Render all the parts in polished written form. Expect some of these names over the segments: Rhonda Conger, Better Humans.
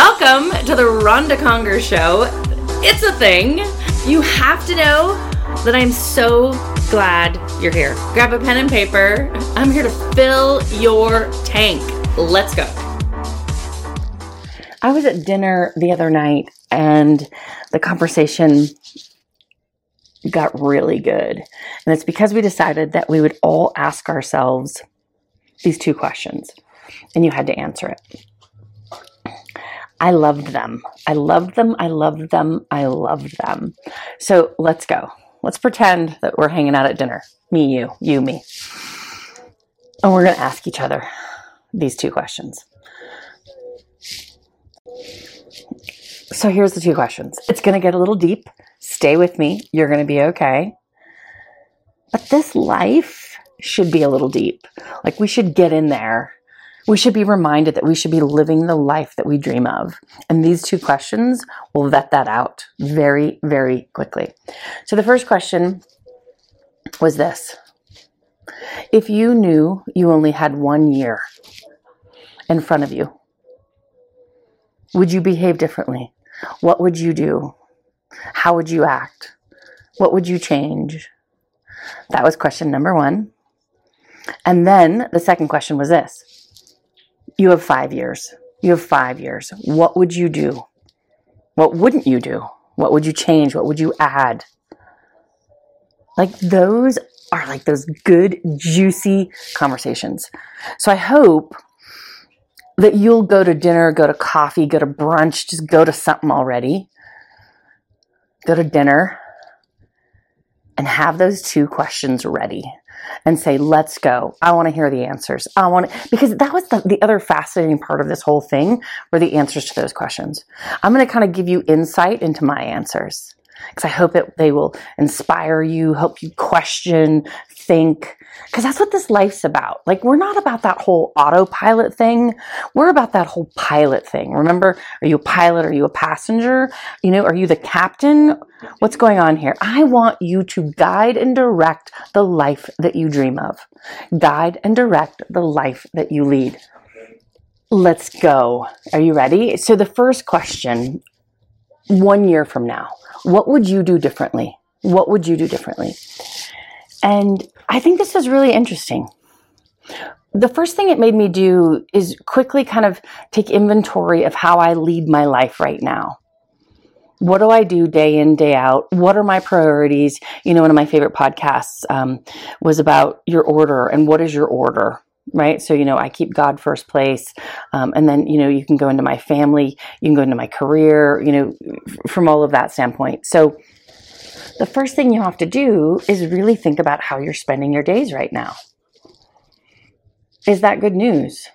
Welcome to the Rhonda Conger Show. It's a thing. You have to know that I'm so glad you're here. Grab a pen and paper. I'm here to fill your tank. Let's go. I was at dinner the other night and the conversation got really good. And it's because we decided that we would all ask ourselves these two questions, and you had to answer it. I loved them. I loved them. I loved them. I loved them. So let's go. Let's pretend that we're hanging out at dinner. Me, you, me. And we're going to ask each other these two questions. So here's the two questions. It's going to get a little deep. Stay with me. You're going to be okay. But this life should be a little deep. Like, we should get in there. We should be reminded that we should be living the life that we dream of. And these two questions will vet that out very, very quickly. So the first question was this. If you knew you only had 1 year in front of you, would you behave differently? What would you do? How would you act? What would you change? That was question number one. And then the second question was this. You have 5 years. You have 5 years. What would you do? What wouldn't you do? What would you change? What would you add? Like, those are like those good, juicy conversations. So I hope that you'll go to dinner, go to coffee, go to brunch, just go to something already. Go to dinner and have those two questions ready. And say, let's go. I want to hear the answers. Because that was the other fascinating part of this whole thing, were the answers to those questions. I'm going to kind of give you insight into my answers, because I hope they will inspire you, help you question, think, because that's what this life's about. Like, we're not about that whole autopilot thing. We're about that whole pilot thing. Remember, are you a pilot? Are you a passenger? You know, are you the captain? What's going on here? I want you to guide and direct the life that you dream of. Guide and direct the life that you lead. Let's go. Are you ready? So the first question, 1 year from now, what would you do differently? What would you do differently? And I think this is really interesting. The first thing it made me do is quickly kind of take inventory of how I lead my life right now. What do I do day in, day out? What are my priorities? You know, one of my favorite podcasts was about your order and what is your order, right? So, you know, I keep God first place. And then, you know, you can go into my family, you can go into my career, you know, from all of that standpoint. So the first thing you have to do is really think about how you're spending your days right now. Is that good news?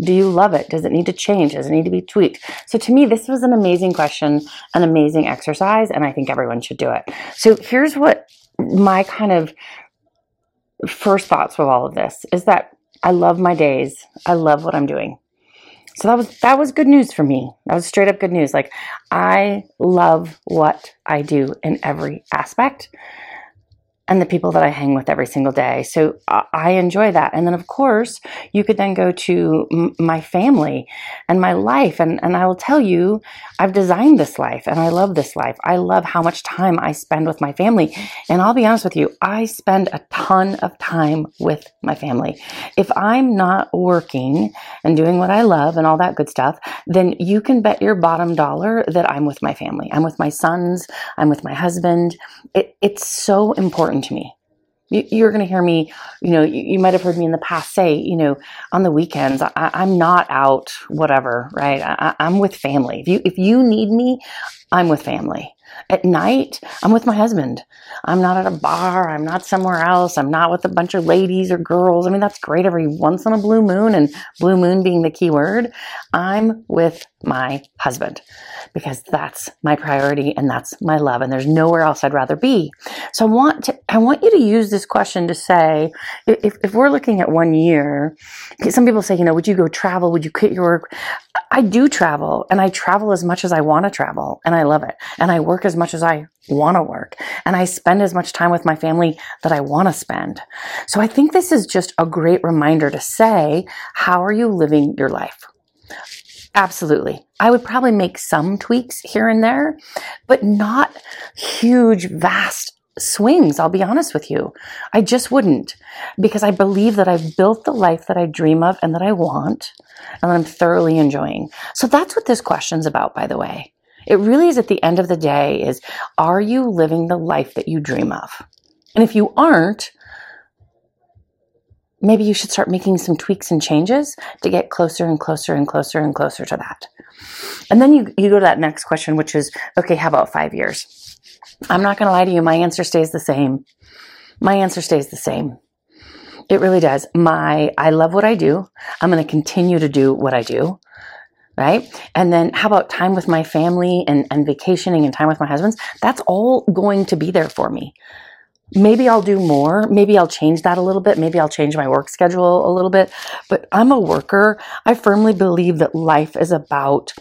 Do you love it? Does it need to change? Does it need to be tweaked? So to me, this was an amazing question, an amazing exercise, and I think everyone should do it. So here's what my kind of first thoughts with all of this is, that I love my days. I love what I'm doing. So that was good news for me. That was straight up good news. Like, I love what I do in every aspect and the people that I hang with every single day. So I enjoy that. And then, of course, you could then go to my family and my life. And I will tell you, I've designed this life and I love this life. I love how much time I spend with my family. And I'll be honest with you, I spend a ton of time with my family. If I'm not working and doing what I love and all that good stuff, then you can bet your bottom dollar that I'm with my family. I'm with my sons. I'm with my husband. It's so important to me. You're going to hear me, you know, you might have heard me in the past say, you know, on the weekends, I'm not out, whatever, right? I'm with family. If you need me, I'm with family. At night, I'm with my husband. I'm not at a bar. I'm not somewhere else. I'm not with a bunch of ladies or girls. I mean, that's great every once in a blue moon, and blue moon being the key word. I'm with my husband because that's my priority and that's my love, and there's nowhere else I'd rather be. So I want you to use this question to say, if we're looking at 1 year, some people say, you know, would you go travel? Would you quit your work? I do travel, and I travel as much as I want to travel, and I love it. And I work as much as I want to work, and I spend as much time with my family that I want to spend. So I think this is just a great reminder to say, how are you living your life? Absolutely. I would probably make some tweaks here and there, but not huge, vast swings. I'll be honest with you. I just wouldn't, because I believe that I've built the life that I dream of and that I want and that I'm thoroughly enjoying. So that's what this question's about, by the way. It really is, at the end of the day, is, are you living the life that you dream of? And if you aren't, maybe you should start making some tweaks and changes to get closer and closer and closer and closer to that. And then you go to that next question, which is, okay, how about 5 years? I'm not going to lie to you. My answer stays the same. It really does. I love what I do. I'm going to continue to do what I do. Right? And then how about time with my family and vacationing and time with my husband? That's all going to be there for me. Maybe I'll do more. Maybe I'll change that a little bit. Maybe I'll change my work schedule a little bit. But I'm a worker. I firmly believe that life is about,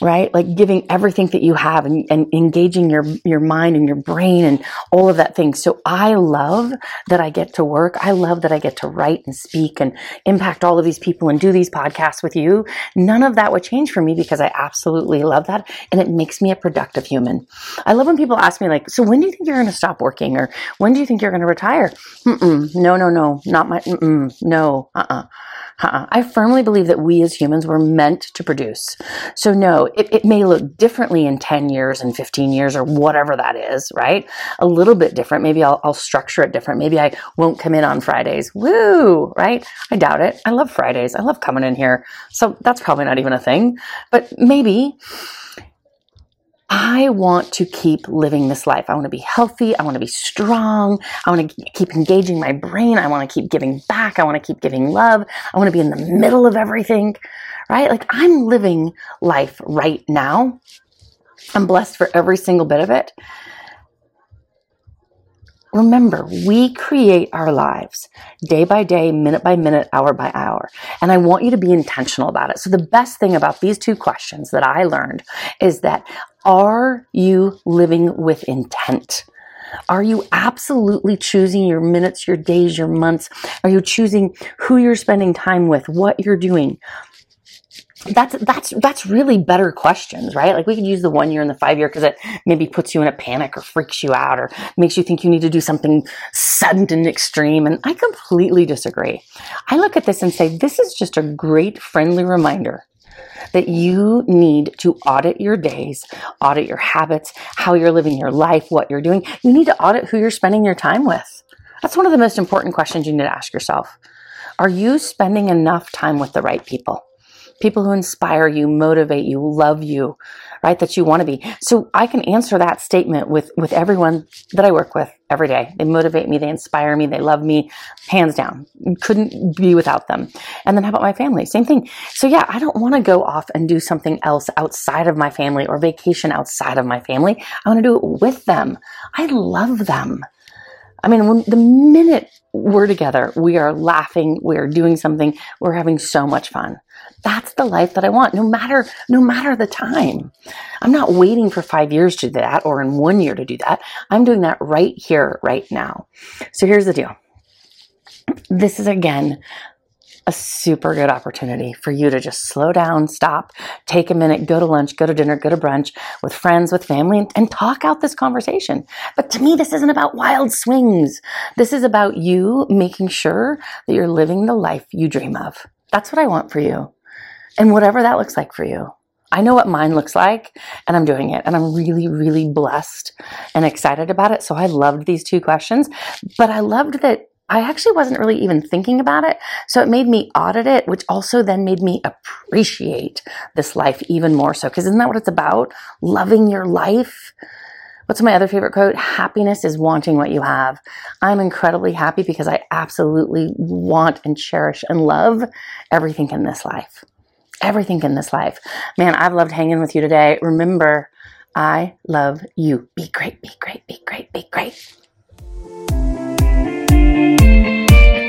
right, like giving everything that you have and engaging your mind and your brain and all of that thing. So I love that I get to work. I love that I get to write and speak and impact all of these people and do these podcasts with you. None of that would change for me, because I absolutely love that, and it makes me a productive human. I love when people ask me, like, so when do you think you're going to stop working, or when do you think you're going to retire? I firmly believe that we as humans were meant to produce. So no, it may look differently in 10 years and 15 years or whatever that is, right? A little bit different. Maybe I'll structure it different. Maybe I won't come in on Fridays. Woo, right? I doubt it. I love Fridays. I love coming in here. So that's probably not even a thing. But maybe I want to keep living this life. I want to be healthy. I want to be strong. I want to keep engaging my brain. I want to keep giving back. I want to keep giving love. I want to be in the middle of everything, right? Like, I'm living life right now. I'm blessed for every single bit of it. Remember, we create our lives day by day, minute by minute, hour by hour. And I want you to be intentional about it. So the best thing about these two questions that I learned is that, are you living with intent? Are you absolutely choosing your minutes, your days, your months? Are you choosing who you're spending time with, what you're doing? That's really better questions, right? Like, we could use the 1 year and the 5 year because it maybe puts you in a panic or freaks you out or makes you think you need to do something sudden and extreme. And I completely disagree. I look at this and say, this is just a great friendly reminder that you need to audit your days, audit your habits, how you're living your life, what you're doing. You need to audit who you're spending your time with. That's one of the most important questions you need to ask yourself. Are you spending enough time with the right people? People who inspire you, motivate you, love you, right? That you want to be. So I can answer that statement with everyone that I work with every day. They motivate me. They inspire me. They love me. Hands down. Couldn't be without them. And then how about my family? Same thing. So yeah, I don't want to go off and do something else outside of my family or vacation outside of my family. I want to do it with them. I love them. I mean, the minute we're together, we are laughing, we're doing something, we're having so much fun. That's the life that I want, no matter the time. I'm not waiting for 5 years to do that or in 1 year to do that. I'm doing that right here, right now. So here's the deal. This is, again, a super good opportunity for you to just slow down, stop, take a minute, go to lunch, go to dinner, go to brunch with friends, with family, and talk out this conversation. But to me, this isn't about wild swings. This is about you making sure that you're living the life you dream of. That's what I want for you. And whatever that looks like for you. I know what mine looks like, and I'm doing it. And I'm really, really blessed and excited about it. So I loved these two questions, but I loved that I actually wasn't really even thinking about it. So it made me audit it, which also then made me appreciate this life even more so. Because isn't that what it's about? Loving your life. What's my other favorite quote? Happiness is wanting what you have. I'm incredibly happy because I absolutely want and cherish and love everything in this life. Everything in this life. Man, I've loved hanging with you today. Remember, I love you. Be great, be great, be great, be great.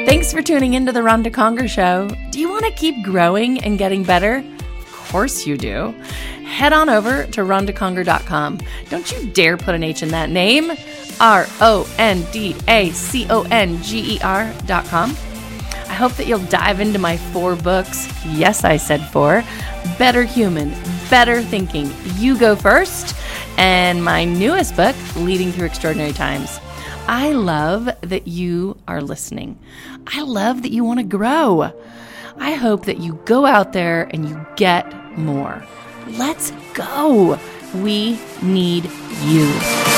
Thanks for tuning into the Rhonda Conger Show. Do you want to keep growing and getting better? Of course you do. Head on over to rhondaconger.com. Don't you dare put an H in that name. RONDACONGER.com. I I hope that you'll dive into my 4 books. Yes, I said 4. Better Human, Better Thinking, You Go First, and my newest book, Leading Through Extraordinary Times. I love that you are listening. I love that you want to grow. I hope that you go out there and you get more. Let's go. We need you.